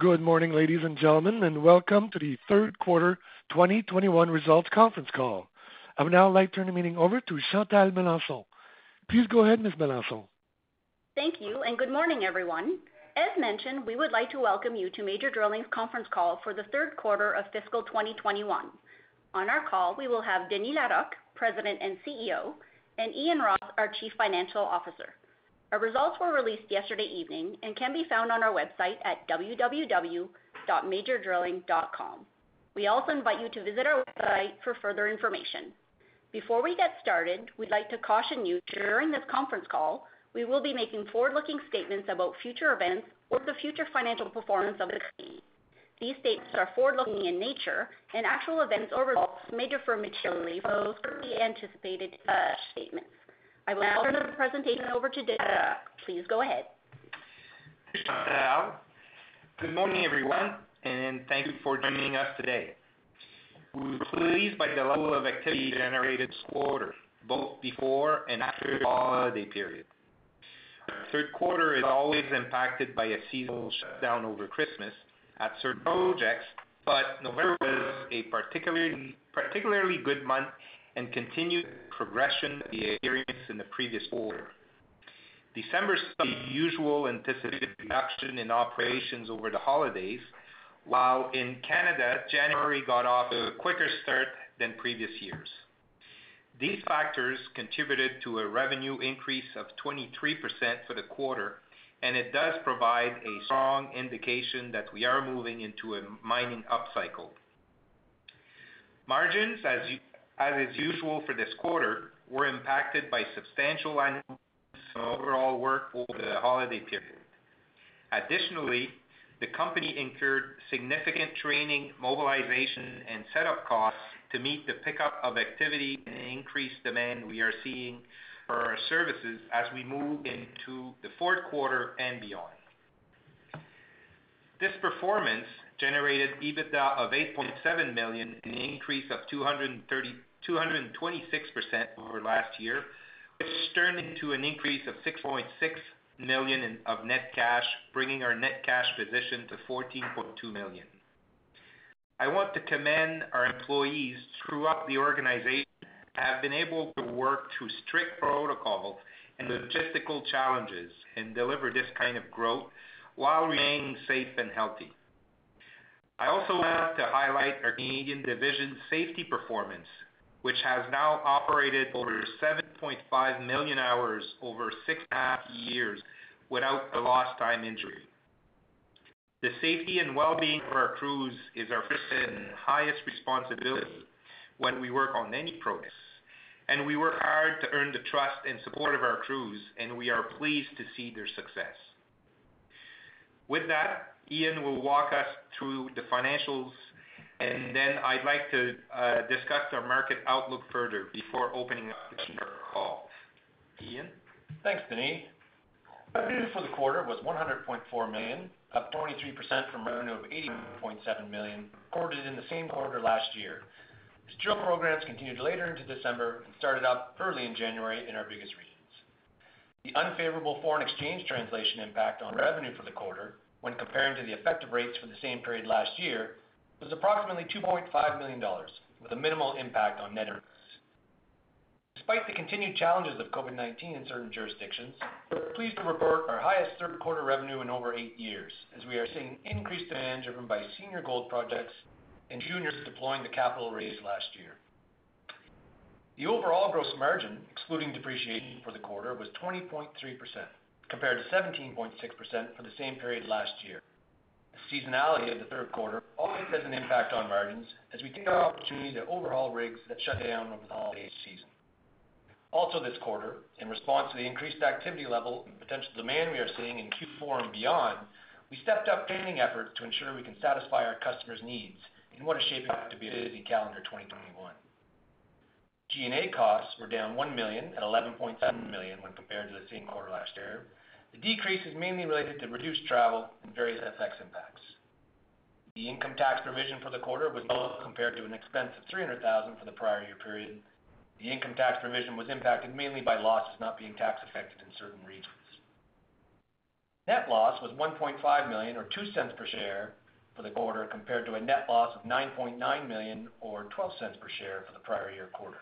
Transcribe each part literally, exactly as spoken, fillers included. Good morning, ladies and gentlemen, and welcome to the third quarter twenty twenty-one results conference call. I would now like to turn the meeting over to Chantal Melanson. Please go ahead, Miz Melanson. Thank you, and good morning, everyone. As mentioned, we would like to welcome you to Major Drilling's conference call for the third quarter of fiscal twenty twenty-one. On our call, we will have Denis Larocque, President and C E O, and Ian Ross, our Chief Financial Officer. Our results were released yesterday evening and can be found on our website at w w w dot major drilling dot com. We also invite you to visit our website for further information. Before we get started, we'd like to caution you during this conference call, we will be making forward-looking statements about future events or the future financial performance of the company. These statements are forward-looking in nature, and actual events or results may differ materially from those currently anticipated uh, statements. I will now turn the presentation over to Denis. Please go ahead. Good morning, everyone, and thank you for joining us today. We were pleased by the level of activity generated this quarter, both before and after the holiday period. The third quarter is always impacted by a seasonal shutdown over Christmas at certain projects, but November was a particularly particularly good month and continued progression of the experience in the previous quarter. December saw the usual anticipated reduction in operations over the holidays, while in Canada, January got off a quicker start than previous years. These factors contributed to a revenue increase of twenty-three percent for the quarter, and it does provide a strong indication that we are moving into a mining upcycle. Margins, as you As is usual for this quarter, were impacted by substantial and overall work over the holiday period. Additionally, the company incurred significant training, mobilization, and setup costs to meet the pickup of activity and increased demand we are seeing for our services as we move into the fourth quarter and beyond. This performance generated EBITDA of eight point seven million dollars, an increase of two hundred twenty-six percent over last year, which turned into an increase of six point six million dollars in, of net cash, bringing our net cash position to fourteen point two million dollars. I want to commend our employees throughout the organization who have been able to work through strict protocols and logistical challenges and deliver this kind of growth while remaining safe and healthy. I also want to highlight our Canadian division's safety performance, which has now operated over seven point five million hours over six and a half years without a lost time injury. The safety and well-being of our crews is our first and highest responsibility when we work on any project, and we work hard to earn the trust and support of our crews, and we are pleased to see their success. With that, Ian will walk us through the financials, and then I'd like to uh, discuss our market outlook further before opening up the call. Ian? Thanks, Denis. Revenue for the quarter was one hundred point four million dollars, up twenty-three percent from revenue of eighty point seven million dollars, recorded in the same quarter last year. As drill programs continued later into December and started up early in January in our biggest regions. The unfavorable foreign exchange translation impact on revenue for the quarter, when comparing to the effective rates for the same period last year, was approximately two point five million dollars, with a minimal impact on net earnings. Despite the continued challenges of COVID nineteen in certain jurisdictions, we're pleased to report our highest third quarter revenue in over eight years, as we are seeing increased demand driven by senior gold projects and juniors deploying the capital raised last year. The overall gross margin, excluding depreciation for the quarter, was twenty point three percent. compared to seventeen point six percent for the same period last year. The seasonality of the third quarter always has an impact on margins as we take the opportunity to overhaul rigs that shut down over the holiday season. Also this quarter, in response to the increased activity level and potential demand we are seeing in Q four and beyond, We stepped up training efforts to ensure we can satisfy our customers' needs in what is shaping up to be a busy calendar twenty twenty-one. G and A costs were down one million dollars at eleven point seven million dollars when compared to the same quarter last year. The decrease is mainly related to reduced travel and various F X impacts. The income tax provision for the quarter was low compared to an expense of three hundred thousand dollars for the prior year period. The income tax provision was impacted mainly by losses not being tax affected in certain regions. Net loss was one point five million dollars or two cents per share for the quarter compared to a net loss of nine point nine million dollars or twelve cents per share for the prior year quarter.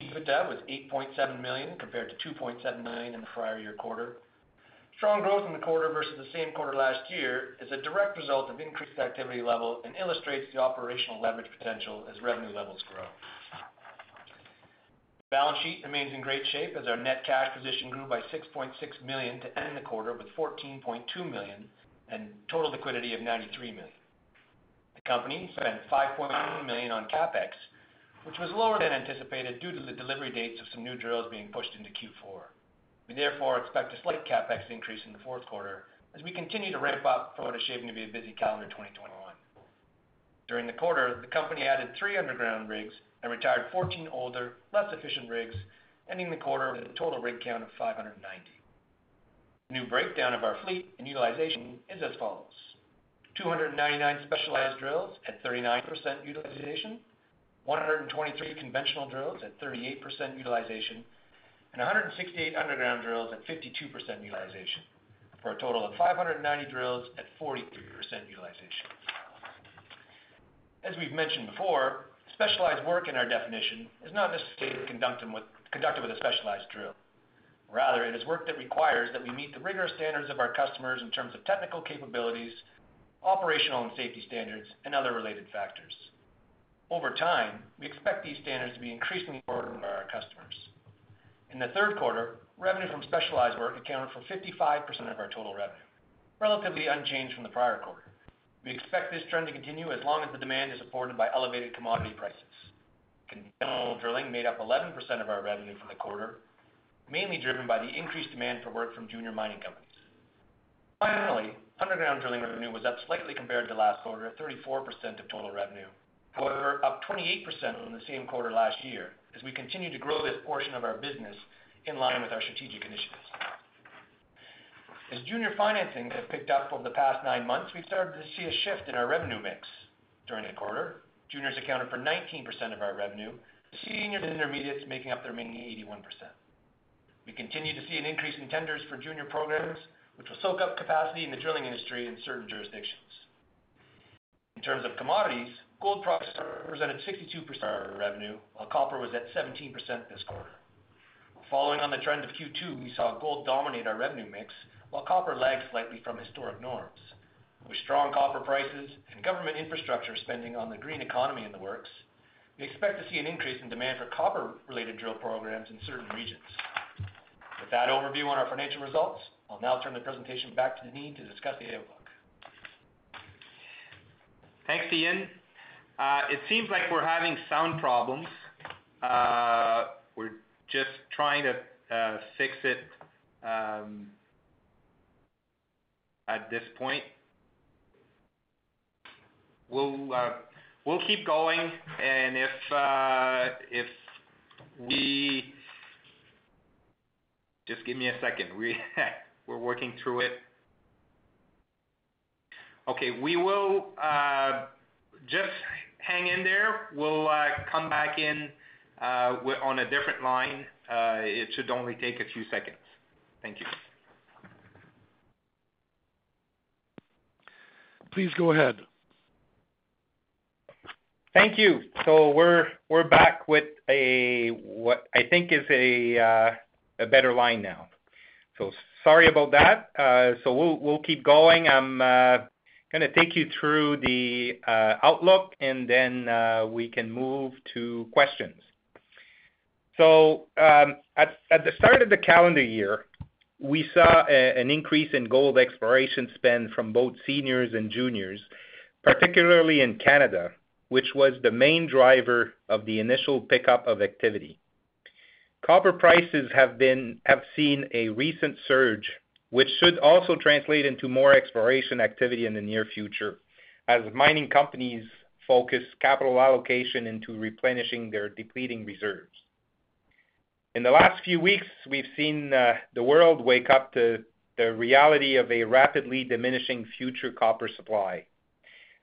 EBITDA was eight point seven million dollars compared to two point seven million dollars in the prior year quarter. Strong growth in the quarter versus the same quarter last year is a direct result of increased activity level and illustrates the operational leverage potential as revenue levels grow. The balance sheet remains in great shape as our net cash position grew by six point six million dollars to end the quarter with fourteen point two million dollars and total liquidity of ninety-three million dollars. The company spent five point one million dollars on CapEx, which was lower than anticipated due to the delivery dates of some new drills being pushed into Q four. We therefore expect a slight CapEx increase in the fourth quarter as we continue to ramp up for what is shaping to be a busy calendar twenty twenty-one. During the quarter, the company added three underground rigs and retired fourteen older, less efficient rigs, ending the quarter with a total rig count of five hundred ninety. The new breakdown of our fleet and utilization is as follows. two hundred ninety-nine specialized drills at thirty-nine percent utilization, one hundred twenty-three conventional drills at thirty-eight percent utilization, and one hundred sixty-eight underground drills at fifty-two percent utilization, for a total of five hundred ninety drills at forty-three percent utilization. As we've mentioned before, specialized work in our definition is not necessarily conducted with, conducted with a specialized drill. Rather, it is work that requires that we meet the rigorous standards of our customers in terms of technical capabilities, operational and safety standards, and other related factors. Over time, we expect these standards to be increasingly important for our customers. In the third quarter, revenue from specialized work accounted for fifty-five percent of our total revenue, relatively unchanged from the prior quarter. We expect this trend to continue as long as the demand is supported by elevated commodity prices. Conventional drilling made up eleven percent of our revenue for the quarter, mainly driven by the increased demand for work from junior mining companies. Finally, underground drilling revenue was up slightly compared to last quarter at thirty-four percent of total revenue, however, up twenty-eight percent from the same quarter last year, as we continue to grow this portion of our business in line with our strategic initiatives. As junior financing has picked up over the past nine months, we've started to see a shift in our revenue mix. During the quarter, juniors accounted for nineteen percent of our revenue, seniors and intermediates making up the remaining eighty-one percent. We continue to see an increase in tenders for junior programs, which will soak up capacity in the drilling industry in certain jurisdictions. In terms of commodities, gold products represented sixty-two percent of our revenue, while copper was at seventeen percent this quarter. Following on the trend of Q two, we saw gold dominate our revenue mix, while copper lagged slightly from historic norms. With strong copper prices and government infrastructure spending on the green economy in the works, we expect to see an increase in demand for copper-related drill programs in certain regions. With that overview on our financial results, I'll now turn the presentation back to Denis to discuss the outlook. Thanks, Ian. Uh, it seems like we're having sound problems. Uh, we're just trying to uh, fix it. Um, At this point, we'll uh, we'll keep going, and if uh, if we just give me a second, we we're working through it. Okay, we will uh, just hang in there. We'll uh, come back in uh, on a different line. Uh, it should only take a few seconds. Thank you. Please go ahead. Thank you. So we're we're back with a what I think is a uh, a better line now. So sorry about that. Uh, so we'll we'll keep going. I'm uh, going to take you through the uh, outlook, and then uh, we can move to questions. So um, at at the start of the calendar year, we saw a, an increase in gold exploration spend from both seniors and juniors, particularly in Canada, which was the main driver of the initial pickup of activity. Copper prices have been have seen a recent surge which should also translate into more exploration activity in the near future, as mining companies focus capital allocation into replenishing their depleting reserves. In the last few weeks, we've seen uh, the world wake up to the reality of a rapidly diminishing future copper supply.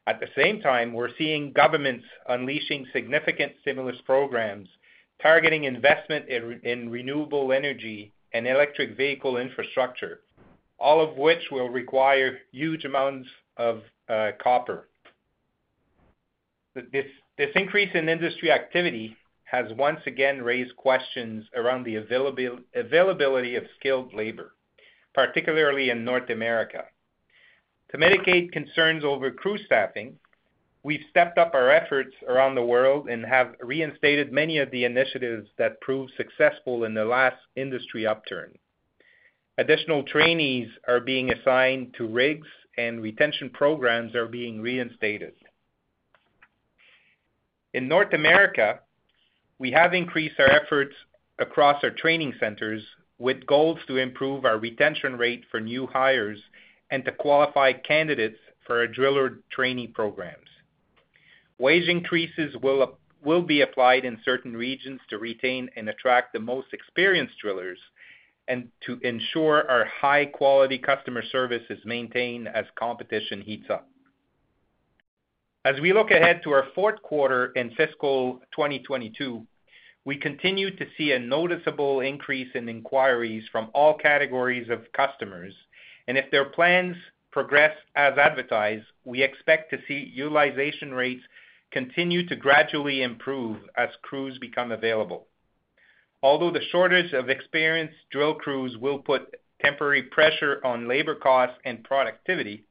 At the same time, we're seeing governments unleashing significant stimulus programs targeting investment in, re- in renewable energy and electric vehicle infrastructure, all of which will require huge amounts of uh, copper. This, this increase in industry activity has once again raised questions around the availability, availability of skilled labor, particularly in North America. To mitigate concerns over crew staffing, we've stepped up our efforts around the world and have reinstated many of the initiatives that proved successful in the last industry upturn. Additional trainees are being assigned to rigs, and retention programs are being reinstated. In North America, we have increased our efforts across our training centers with goals to improve our retention rate for new hires and to qualify candidates for our driller trainee programs. Wage increases will, will be applied in certain regions to retain and attract the most experienced drillers and to ensure our high-quality customer service is maintained as competition heats up. As we look ahead to our fourth quarter in fiscal twenty twenty-two, we continue to see a noticeable increase in inquiries from all categories of customers, and if their plans progress as advertised, we expect to see utilization rates continue to gradually improve as crews become available. Although the shortage of experienced drill crews will put temporary pressure on labor costs and productivity,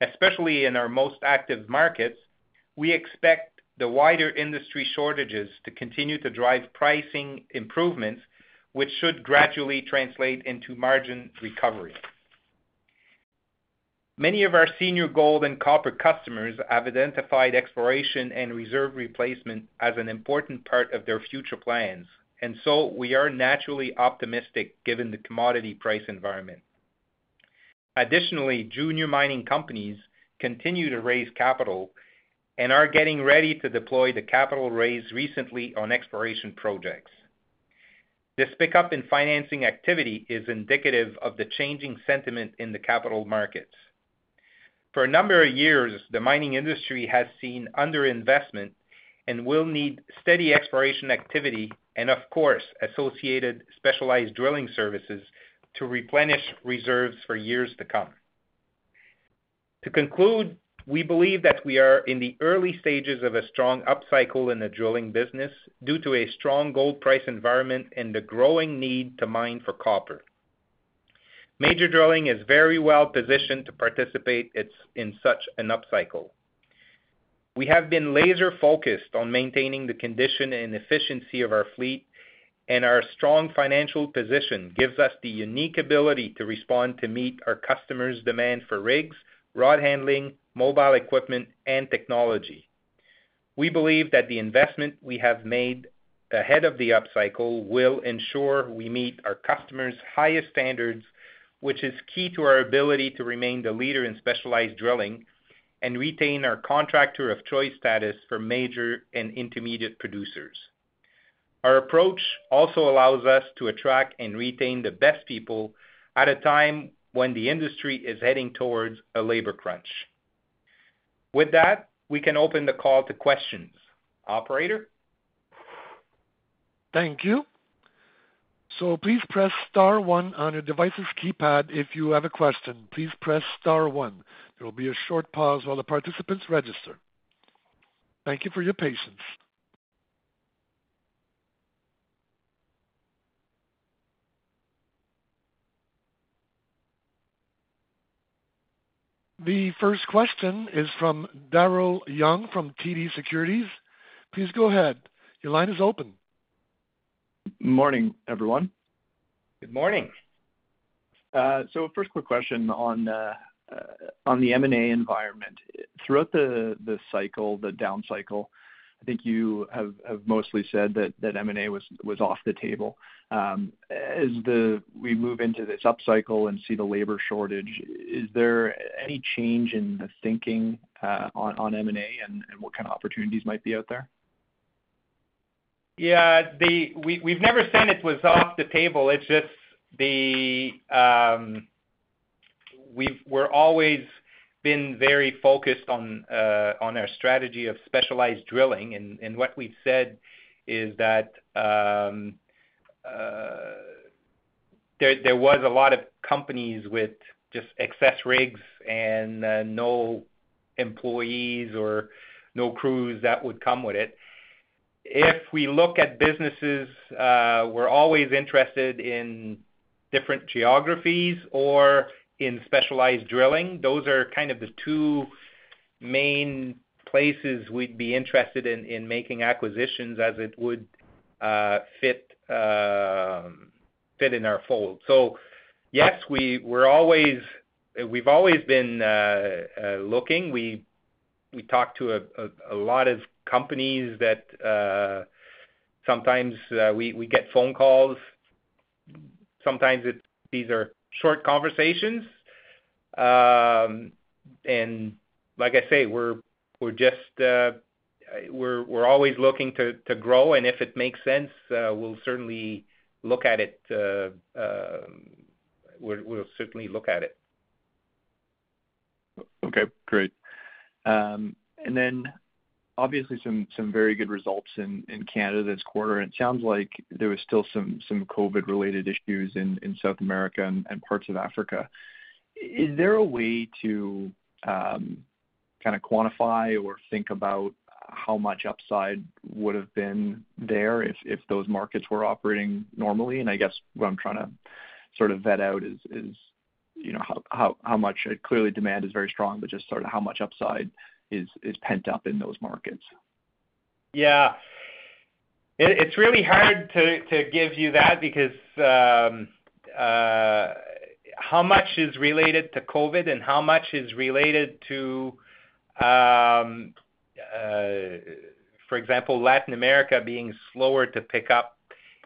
especially in our most active markets, we expect the wider industry shortages to continue to drive pricing improvements, which should gradually translate into margin recovery. Many of our senior gold and copper customers have identified exploration and reserve replacement as an important part of their future plans, and so we are naturally optimistic given the commodity price environment. Additionally, junior mining companies continue to raise capital and are getting ready to deploy the capital raised recently on exploration projects. This pickup in financing activity is indicative of the changing sentiment in the capital markets. For a number of years, the mining industry has seen underinvestment and will need steady exploration activity and, of course, associated specialized drilling services to replenish reserves for years to come. To conclude, we believe that we are in the early stages of a strong upcycle in the drilling business due to a strong gold price environment and the growing need to mine for copper. Major Drilling is very well positioned to participate in such an upcycle. We have been laser focused on maintaining the condition and efficiency of our fleet, and our strong financial position gives us the unique ability to respond to meet our customers' demand for rigs, rod handling, mobile equipment, and technology. We believe that the investment we have made ahead of the upcycle will ensure we meet our customers' highest standards, which is key to our ability to remain the leader in specialized drilling and retain our contractor of choice status for major and intermediate producers. Our approach also allows us to attract and retain the best people at a time when the industry is heading towards a labor crunch. With that, we can open the call to questions. Operator? Thank you. So please press star one on your device's keypad if you have a question. Please press star one. There will be a short pause while the participants register. Thank you for your patience. The first question is from Darrell Young from T D Securities. Please go ahead. Your line is open. Morning, everyone. Good morning. Uh, so, first, quick question on uh, uh, on the M and A environment. Throughout the, the cycle, the down cycle, I think you have, have mostly said that, that M and A was, was off the table. Um, as the we move into this upcycle and see the labor shortage, is there any change in the thinking uh, on, on M and A and, and what kind of opportunities might be out there? Yeah, the we, we've never said it was off the table. It's just the um, we've, we're always been very focused on uh, on our strategy of specialized drilling, and, and what we've said is that um, uh, there there was a lot of companies with just excess rigs and uh, no employees or no crews that would come with it. If we look at businesses, uh, we're always interested in different geographies or in specialized drilling. Those are kind of the two main places we'd be interested in, in making acquisitions, as it would uh, fit uh, fit in our fold. So, yes, we we're always we've always been uh, uh, looking. We we talk to a, a, a lot of companies that uh, sometimes uh, we, we get phone calls. Sometimes it, these are short conversations. Um, and like I say, we're, we're just, uh, we're, we're always looking to, to grow. And if it makes sense, uh, we'll certainly look at it. Uh, uh, we're, we'll certainly look at it. Okay, great. Um, and then, obviously some, some very good results in, in Canada this quarter, and it sounds like there was still some, some COVID-related issues in, in South America and, and parts of Africa. Is there a way to um, kind of quantify or think about how much upside would have been there if, if those markets were operating normally? And I guess what I'm trying to sort of vet out is, is you know, how, how, how much uh, clearly demand is very strong, but just sort of how much upside Is, is pent up in those markets. Yeah, it, it's really hard to, to give you that, because um, uh, how much is related to COVID and how much is related to, um, uh, for example, Latin America being slower to pick up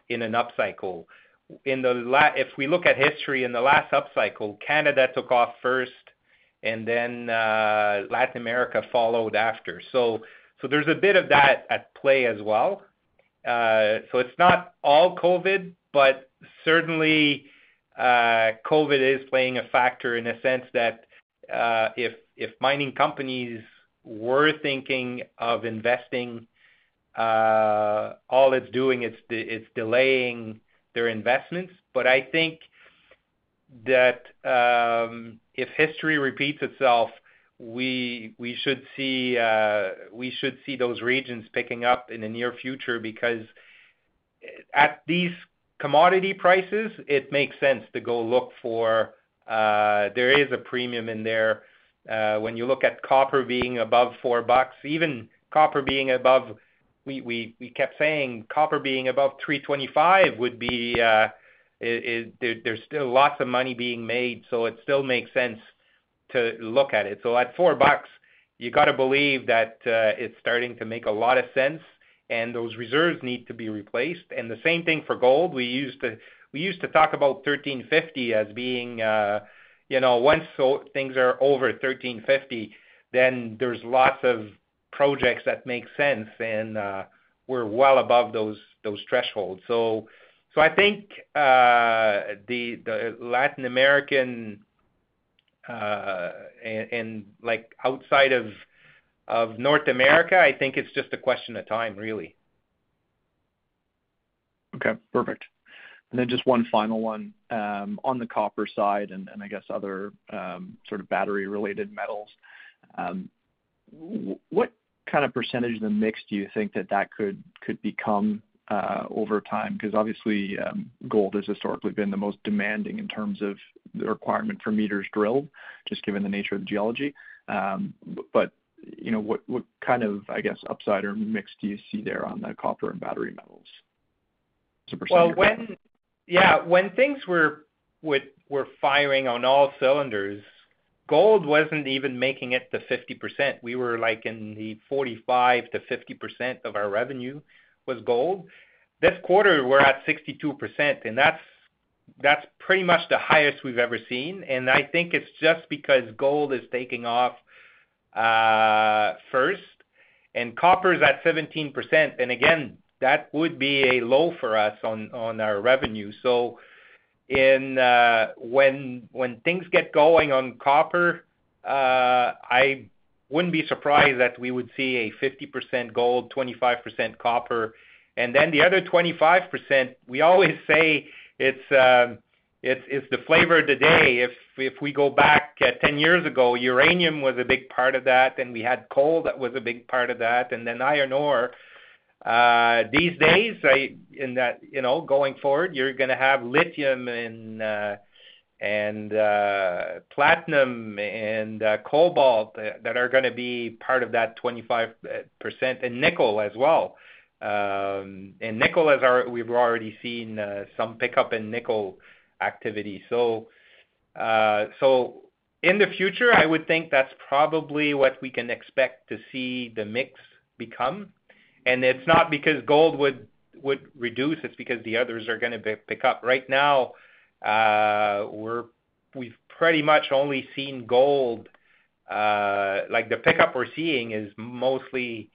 in an upcycle. In the la- if we look at history, in the last upcycle, Canada took off first, and then uh, Latin America followed after. So, so there's a bit of that at play as well. Uh, so it's not all COVID, but certainly uh, COVID is playing a factor, in a sense that uh, if if mining companies were thinking of investing, uh, all it's doing is de- it's delaying their investments. But I think that um, if history repeats itself, we we should see uh, we should see those regions picking up in the near future, because at these commodity prices, it makes sense to go look for. Uh, there is a premium in there uh, when you look at copper being above four bucks, even copper being above. We we, we kept saying copper being above three twenty-five would be. Uh, It, it, there, there's still lots of money being made, so it still makes sense to look at it. So at four bucks, you got to believe that uh, it's starting to make a lot of sense, and those reserves need to be replaced. And the same thing for gold. We used to we used to talk about thirteen fifty as being, uh, you know, once so things are over thirteen fifty, then there's lots of projects that make sense, and uh, we're well above those those thresholds. So. So I think uh, the the Latin American uh, and, and like outside of of North America, I think it's just a question of time, really. Okay, perfect. And then just one final one um, on the copper side, and, and I guess other um, sort of battery-related metals. Um, what kind of percentage of the mix do you think that that could could become? Uh, over time, because obviously um, gold has historically been the most demanding in terms of the requirement for meters drilled, just given the nature of the geology. Um, but, you know, what, what kind of, I guess, upside or mix do you see there on the copper and battery metals? Well, when, yeah, when things were, were, were firing on all cylinders, gold wasn't even making it to fifty percent. We were like in the forty-five to fifty percent of our revenue was gold. This quarter, we're at sixty-two percent, and that's that's pretty much the highest we've ever seen. And I think it's just because gold is taking off uh, first, and copper's at seventeen percent. And again, that would be a low for us on, on our revenue. So in uh, when when things get going on copper, uh, I wouldn't be surprised that we would see a fifty percent gold, twenty-five percent copper. And then the other twenty-five percent, we always say it's uh, it's it's the flavor of the day. If if we go back uh, ten years ago, uranium was a big part of that, and we had coal that was a big part of that, and then iron ore. Uh, these days, I, in that you know, going forward, you're going to have lithium and uh, and uh, platinum and uh, cobalt that are going to be part of that twenty-five percent, and nickel as well. Um, and nickel, as our, we've already seen uh, some pickup in nickel activity. So, uh, so in the future, I would think that's probably what we can expect to see the mix become. And it's not because gold would would reduce; it's because the others are going to pick up. Right now, uh, we're we've pretty much only seen gold. Uh, like the pickup we're seeing is mostly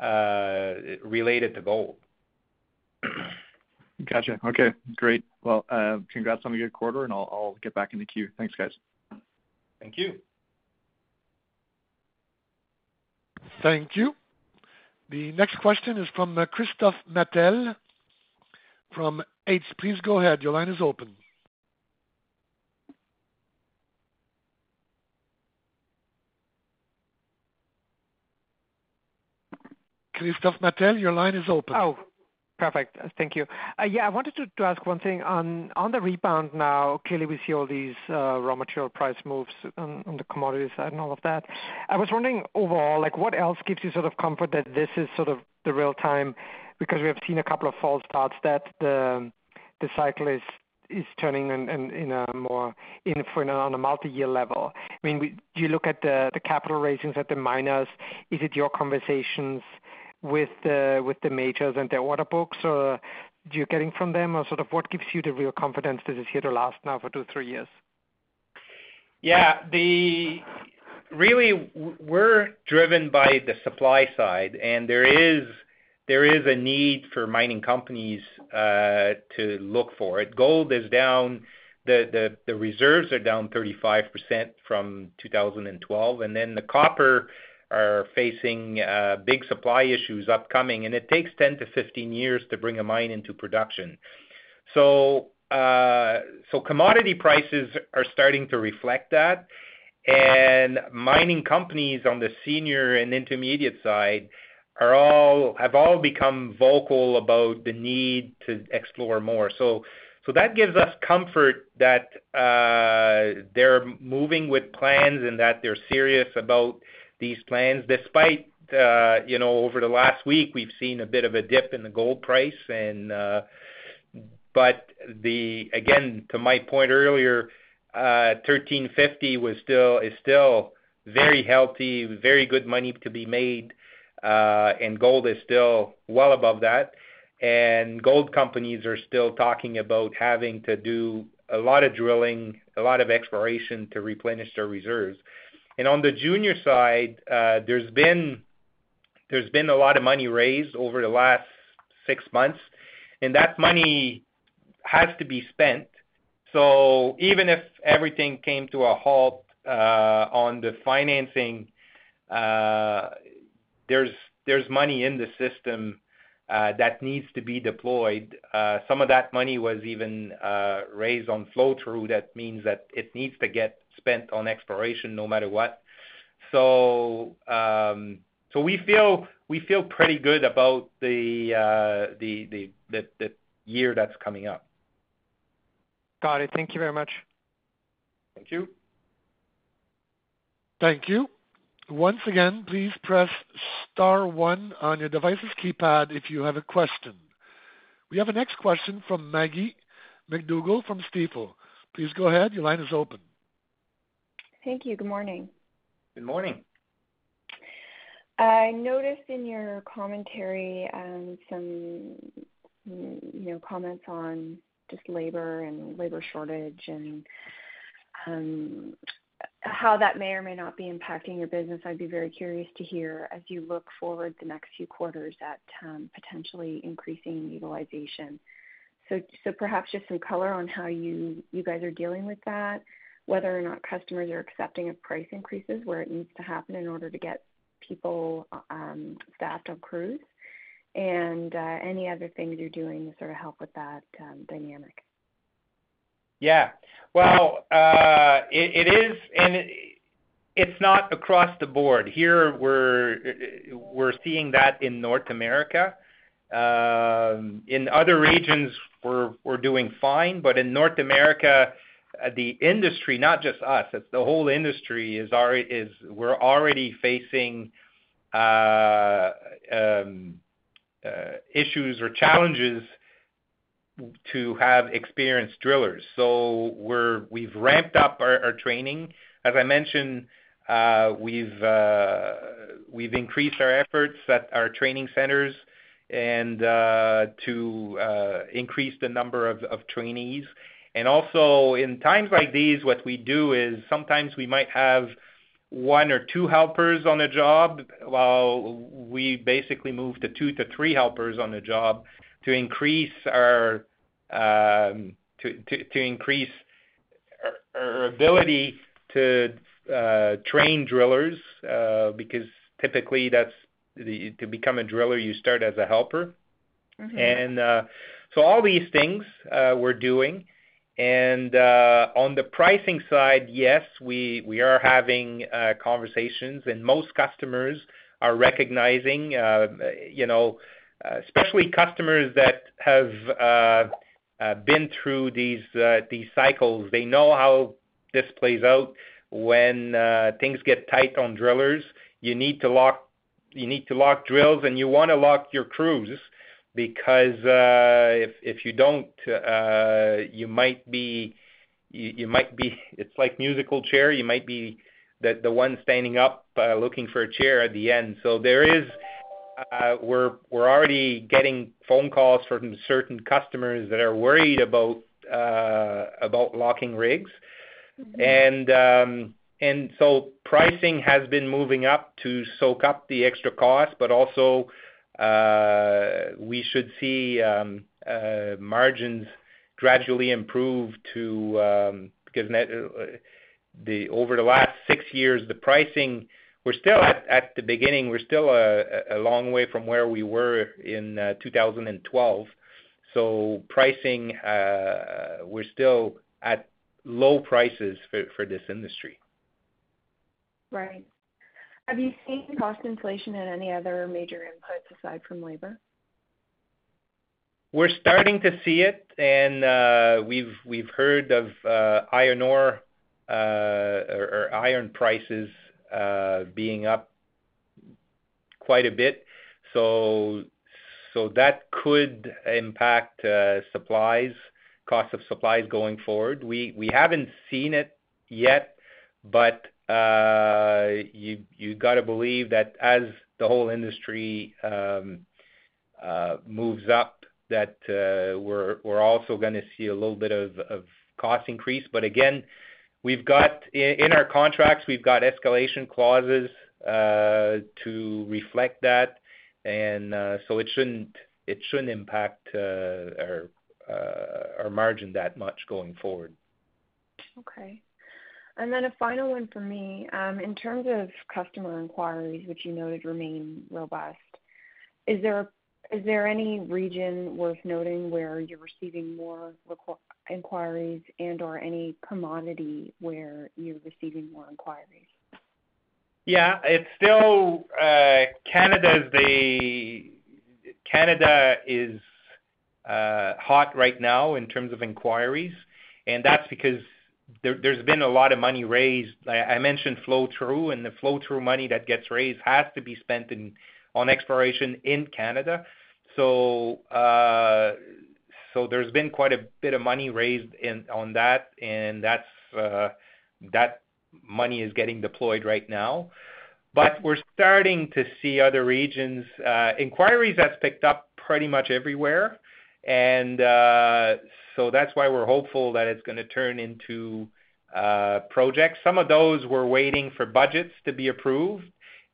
uh related to gold. Gotcha. Okay, great. Well, uh congrats on a good quarter, and I'll, I'll get back in the queue. Thanks, guys. Thank you. Thank you. The next question is from Christophe Mattel from H. Please go ahead. Your line is open. Christophe Mattel, your line is open. Oh, perfect. Thank you. Uh, yeah, I wanted to, to ask one thing on on the rebound now. Clearly, we see all these uh, raw material price moves on, on the commodities side and all of that. I was wondering overall, like, what else gives you sort of comfort that this is sort of the real time? Because we have seen a couple of false starts that the the cycle is is turning in, in, in a more in for in a, on a multi-year level. I mean, we, you look at the the capital raisings at the miners. Is it your conversations with the with the majors and their order books, or you're getting from them, or sort of what gives you the real confidence this is here to last now for two, three years? Yeah, the really we're driven by the supply side, and there is there is a need for mining companies uh, to look for it. Gold is down, the the, the reserves are down thirty-five percent from two thousand twelve, and then the copper are facing uh, big supply issues upcoming, and it takes ten to fifteen years to bring a mine into production. So, uh, so commodity prices are starting to reflect that, and mining companies on the senior and intermediate side are all have all become vocal about the need to explore more. So, so that gives us comfort that uh, they're moving with plans and that they're serious about these plans, despite, uh, you know, over the last week, we've seen a bit of a dip in the gold price. And, uh, but the, again, to my point earlier, uh, thirteen fifty was still, is still very healthy, very good money to be made. Uh, and gold is still well above that. And gold companies are still talking about having to do a lot of drilling, a lot of exploration to replenish their reserves. And on the junior side, uh, there's been there's been a lot of money raised over the last six months, and that money has to be spent. So even if everything came to a halt uh, on the financing, uh, there's there's money in the system uh, that needs to be deployed. Uh, some of that money was even uh, raised on flow-through. That means that it needs to get spent on exploration no matter what. So um, so we feel we feel pretty good about the, uh, the, the the the year that's coming up. Got it. Thank you very much. Thank you. Thank you. Once again, please press star one on your device's keypad if you have a question. We have a next question from Maggie McDougall from Stiefel. Please go ahead. Your line is open. Thank you. Good morning. Good morning. I noticed in your commentary um, some, you know, comments on just labor and labor shortage and um, how that may or may not be impacting your business. I'd be very curious to hear as you look forward the next few quarters at um, potentially increasing utilization. So, so perhaps just some color on how you, you guys are dealing with that, whether or not customers are accepting of price increases where it needs to happen in order to get people um, staffed on crews, and uh, any other things you're doing to sort of help with that um, dynamic. Yeah, well, uh, it, it is, and it, it's not across the board. Here we're we're seeing that in North America. Um, in other regions, we're we're doing fine, but in North America, the industry, not just us, it's the whole industry is already is we're already facing uh, um, uh, issues or challenges to have experienced drillers. So we're we've ramped up our, our training. As I mentioned, uh, we've uh, we've increased our efforts at our training centers and uh, to uh, increase the number of, of trainees. And also, in times like these, what we do is sometimes we might have one or two helpers on a job, while we basically move to two to three helpers on a job to increase our um, to, to to increase our, our ability to uh, train drillers, uh, because typically that's the, to become a driller you start as a helper, mm-hmm. and uh, so all these things uh, we're doing. And uh, on the pricing side, yes, we, we are having uh, conversations, and most customers are recognizing, uh, you know, uh, especially customers that have uh, uh, been through these uh, these cycles. They know how this plays out when uh, things get tight on drillers. You need to lock you need to lock drills, and you want to lock your crews. Because uh, if if you don't, uh, you might be you, you might be it's like musical chair. You might be the the one standing up uh, looking for a chair at the end. So there is uh, we're we're already getting phone calls from certain customers that are worried about uh, about locking rigs, mm-hmm. and um, and so pricing has been moving up to soak up the extra cost, but also. Uh, we should see um, uh, margins gradually improve to um, because net, uh, the over the last six years the pricing we're still at, at the beginning we're still a, a long way from where we were in uh, two thousand twelve. So pricing uh, we're still at low prices for, for this industry. Right. Have you seen cost inflation and any other major inputs aside from labor? We're starting to see it, and uh, we've we've heard of uh, iron ore uh, or, or iron prices uh, being up quite a bit. So so that could impact uh, supplies, cost of supplies going forward. We we haven't seen it yet, but. Uh, you you got to believe that as the whole industry um, uh, moves up, that uh, we're we're also going to see a little bit of, of cost increase. But again, we've got in, in our contracts we've got escalation clauses uh, to reflect that, and uh, so it shouldn't it shouldn't impact uh, our uh, our margin that much going forward. Okay. And then a final one for me, um, in terms of customer inquiries, which you noted remain robust, is there is there any region worth noting where you're receiving more requ- inquiries and or any commodity where you're receiving more inquiries? Yeah, it's still uh, Canada's the Canada is uh, hot right now in terms of inquiries, and that's because There, there's been a lot of money raised. I, I mentioned flow-through, and the flow-through money that gets raised has to be spent in, on exploration in Canada. So, uh, so there's been quite a bit of money raised in, on that, and that's uh, that money is getting deployed right now. But we're starting to see other regions. Uh, inquiries that's picked up pretty much everywhere. And uh, so that's why we're hopeful that it's going to turn into uh, projects. Some of those were waiting for budgets to be approved.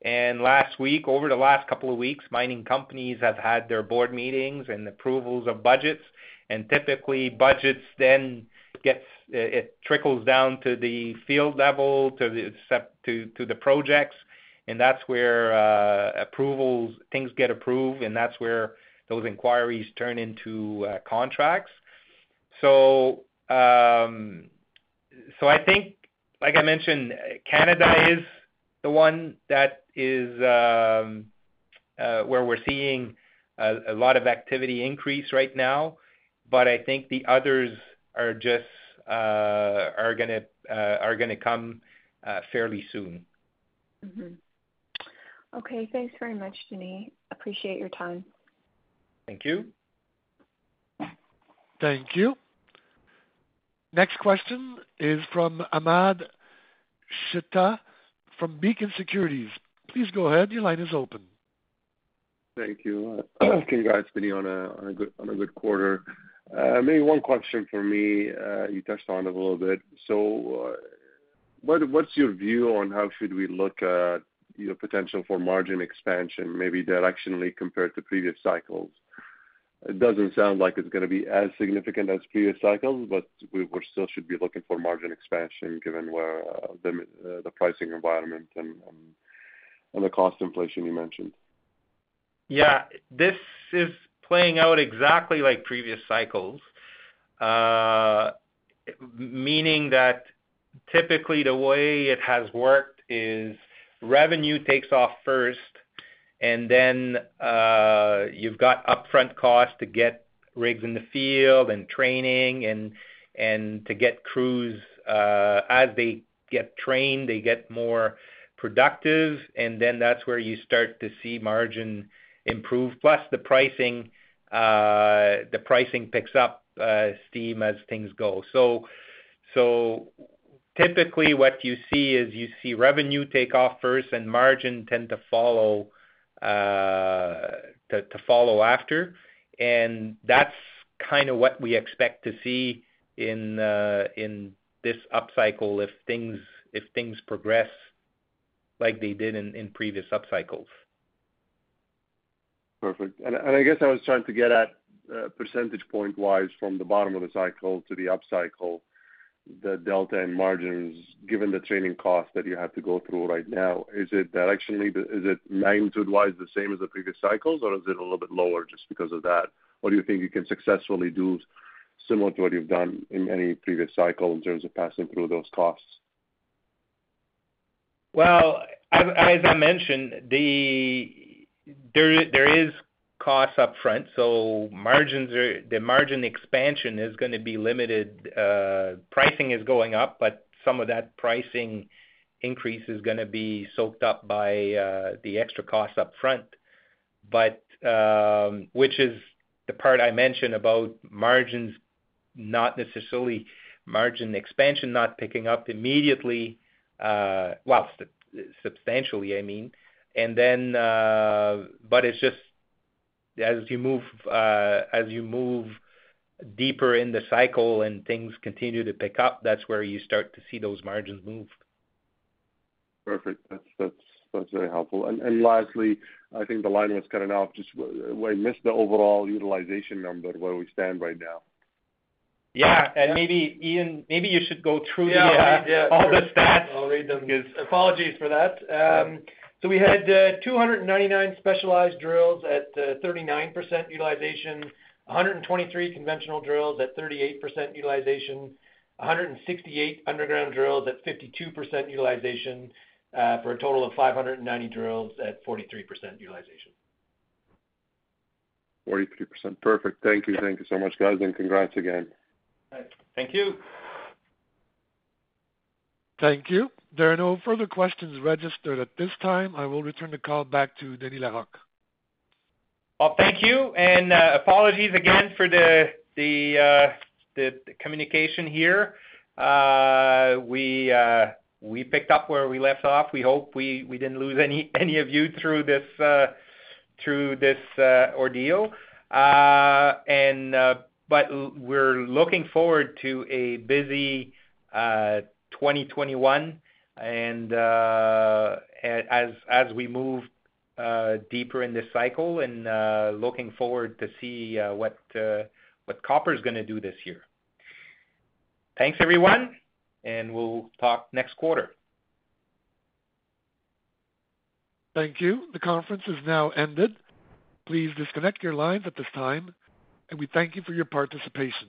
And last week, over the last couple of weeks, mining companies have had their board meetings and approvals of budgets. And typically budgets then gets, it trickles down to the field level, to the, to, to the projects. And that's where uh, approvals, things get approved, and that's where those inquiries turn into uh, contracts. So, um, so I think, like I mentioned, Canada is the one that is um, uh, where we're seeing a, a lot of activity increase right now. But I think the others are just uh, are going to uh, are going to come uh, fairly soon. Mm-hmm. Okay, thanks very much, Denis. Appreciate your time. Thank you. Thank you. Next question is from Ahmad Shetta from Beacon Securities. Please go ahead. Your line is open. Thank you. Uh, congrats, Denis, on a on a good on a good quarter. Uh, maybe one question for me. Uh, you touched on it a little bit. So, uh, what what's your view on how should we look at your potential for margin expansion, maybe directionally compared to previous cycles? It doesn't sound like it's going to be as significant as previous cycles, but we we're still should be looking for margin expansion given where uh, the uh, the pricing environment and, and and the cost inflation you mentioned. Yeah, this is playing out exactly like previous cycles, uh, meaning that typically the way it has worked is revenue takes off first, and then uh, you've got upfront costs to get rigs in the field and training and and to get crews. Uh, as they get trained, they get more productive, and then that's where you start to see margin improve. Plus, the pricing uh, the pricing picks up uh, steam as things go. So, so typically, what you see is you see revenue take off first, and margin tend to follow uh, to, to follow after, and that's kind of what we expect to see in uh, in this upcycle if things if things progress like they did in, in previous upcycles. Perfect. And, and I guess I was trying to get at uh, percentage point wise from the bottom of the cycle to the upcycle, the delta in margins, given the training costs that you have to go through right now. Is it directionally, is it magnitude wise the same as the previous cycles, or is it a little bit lower just because of that? Or do you think you can successfully do similar to what you've done in any previous cycle in terms of passing through those costs? Well, as, as I mentioned, the There, there is costs up front, so margins are, the margin expansion is going to be limited. Uh, pricing is going up, but some of that pricing increase is going to be soaked up by uh, the extra costs up front, but um, which is the part I mentioned about margins not necessarily margin expansion not picking up immediately, uh, well, st- substantially, I mean. And then, uh, but it's just as you move uh, as you move deeper in the cycle and things continue to pick up, that's where you start to see those margins move. Perfect. That's that's that's very helpful. And, and lastly, I think the line was cutting off. Just I missed the overall utilization number where we stand right now. Yeah, and maybe, Ian, maybe you should go through yeah, the, uh, read, yeah, all sure. the stats. I'll read them. Apologies for that. Um, So we had uh, two hundred ninety-nine specialized drills at uh, thirty-nine percent utilization, one hundred twenty-three conventional drills at thirty-eight percent utilization, one hundred sixty-eight underground drills at fifty-two percent utilization, uh, for a total of five hundred ninety drills at forty-three percent utilization. forty-three percent. Perfect. Thank you. Thank you so much, guys, and congrats again. Right. Thank you. Thank you. There are no further questions registered at this time. I will return the call back to Denis Larocque. Well, thank you, and uh, apologies again for the the, uh, the, the communication here. Uh, we uh, we picked up where we left off. We hope we, we didn't lose any, any of you through this uh, through this uh, ordeal. Uh, and uh, but we're looking forward to a busy uh, twenty twenty-one, and uh, as as we move uh, deeper in this cycle, and uh, looking forward to see uh, what uh, what copper is going to do this year. Thanks, everyone, and we'll talk next quarter. Thank you. The conference is now ended. Please disconnect your lines at this time, and we thank you for your participation.